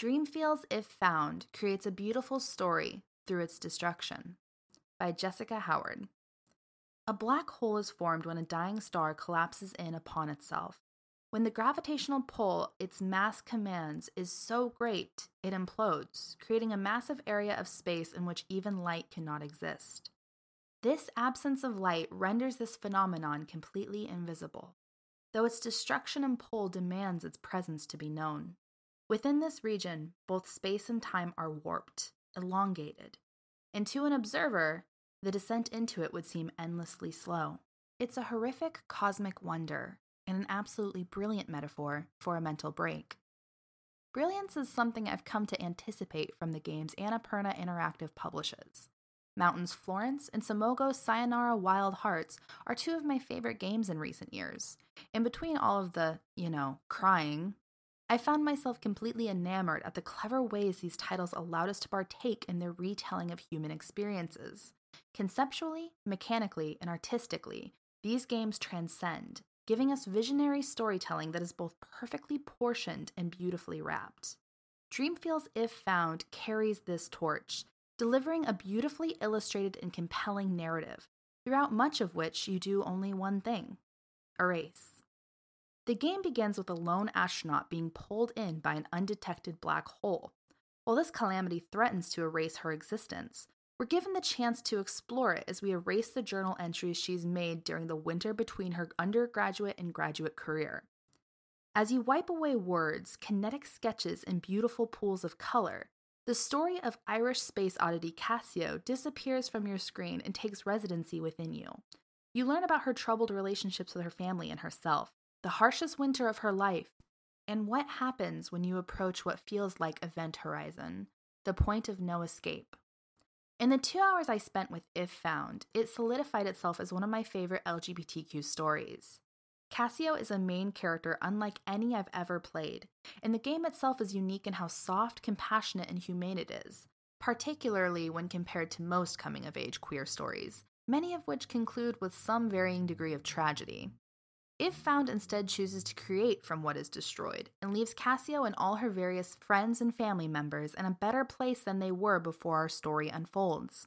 Dreamfeel's If Found creates a beautiful story through its destruction. By Jessica Howard. A black hole is formed when a dying star collapses in upon itself. When the gravitational pull its mass commands is so great, it implodes, creating a massive area of space in which even light cannot exist. This absence of light renders this phenomenon completely invisible, though its destruction and pull demands its presence to be known. Within this region, both space and time are warped, elongated, and to an observer, the descent into it would seem endlessly slow. It's a horrific cosmic wonder, and an absolutely brilliant metaphor for a mental break. Brilliance is something I've come to anticipate from the games Annapurna Interactive publishes. Mountains Florence and Samogo's Sayonara Wild Hearts are two of my favorite games in recent years. In between all of the, crying, I found myself completely enamored at the clever ways these titles allowed us to partake in their retelling of human experiences. Conceptually, mechanically, and artistically, these games transcend, giving us visionary storytelling that is both perfectly portioned and beautifully wrapped. Dreamfeel's If Found carries this torch, delivering a beautifully illustrated and compelling narrative, throughout much of which you do only one thing: erase. The game begins with a lone astronaut being pulled in by an undetected black hole. While this calamity threatens to erase her existence, we're given the chance to explore it as we erase the journal entries she's made during the winter between her undergraduate and graduate career. As you wipe away words, kinetic sketches, and beautiful pools of color, the story of Irish space oddity Cassio disappears from your screen and takes residency within you. You learn about her troubled relationships with her family and herself, the harshest winter of her life, and what happens when you approach what feels like event horizon, the point of no escape. In the 2 hours I spent with If Found, it solidified itself as one of my favorite LGBTQ stories. Cassio is a main character unlike any I've ever played, and the game itself is unique in how soft, compassionate, and humane it is, particularly when compared to most coming-of-age queer stories, many of which conclude with some varying degree of tragedy. If Found instead chooses to create from what is destroyed, and leaves Cassio and all her various friends and family members in a better place than they were before our story unfolds.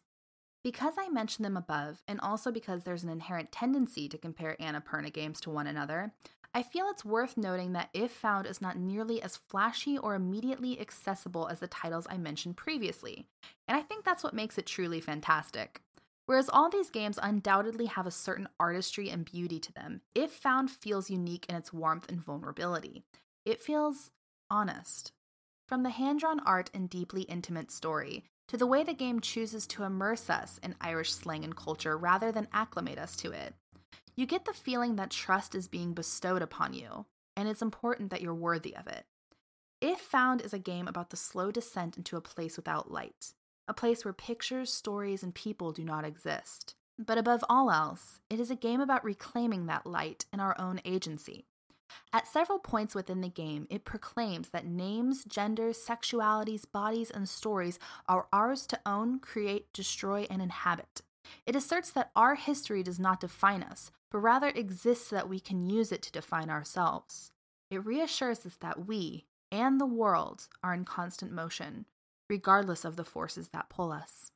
Because I mentioned them above, and also because there's an inherent tendency to compare Annapurna games to one another, I feel it's worth noting that If Found is not nearly as flashy or immediately accessible as the titles I mentioned previously, and I think that's what makes it truly fantastic. Whereas all these games undoubtedly have a certain artistry and beauty to them, If Found feels unique in its warmth and vulnerability. It feels honest. From the hand-drawn art and deeply intimate story, to the way the game chooses to immerse us in Irish slang and culture rather than acclimate us to it, you get the feeling that trust is being bestowed upon you, and it's important that you're worthy of it. If Found is a game about the slow descent into a place without light, a place where pictures, stories, and people do not exist. But above all else, it is a game about reclaiming that light and our own agency. At several points within the game, it proclaims that names, genders, sexualities, bodies, and stories are ours to own, create, destroy, and inhabit. It asserts that our history does not define us, but rather exists so that we can use it to define ourselves. It reassures us that we, and the world, are in constant motion, regardless of the forces that pull us.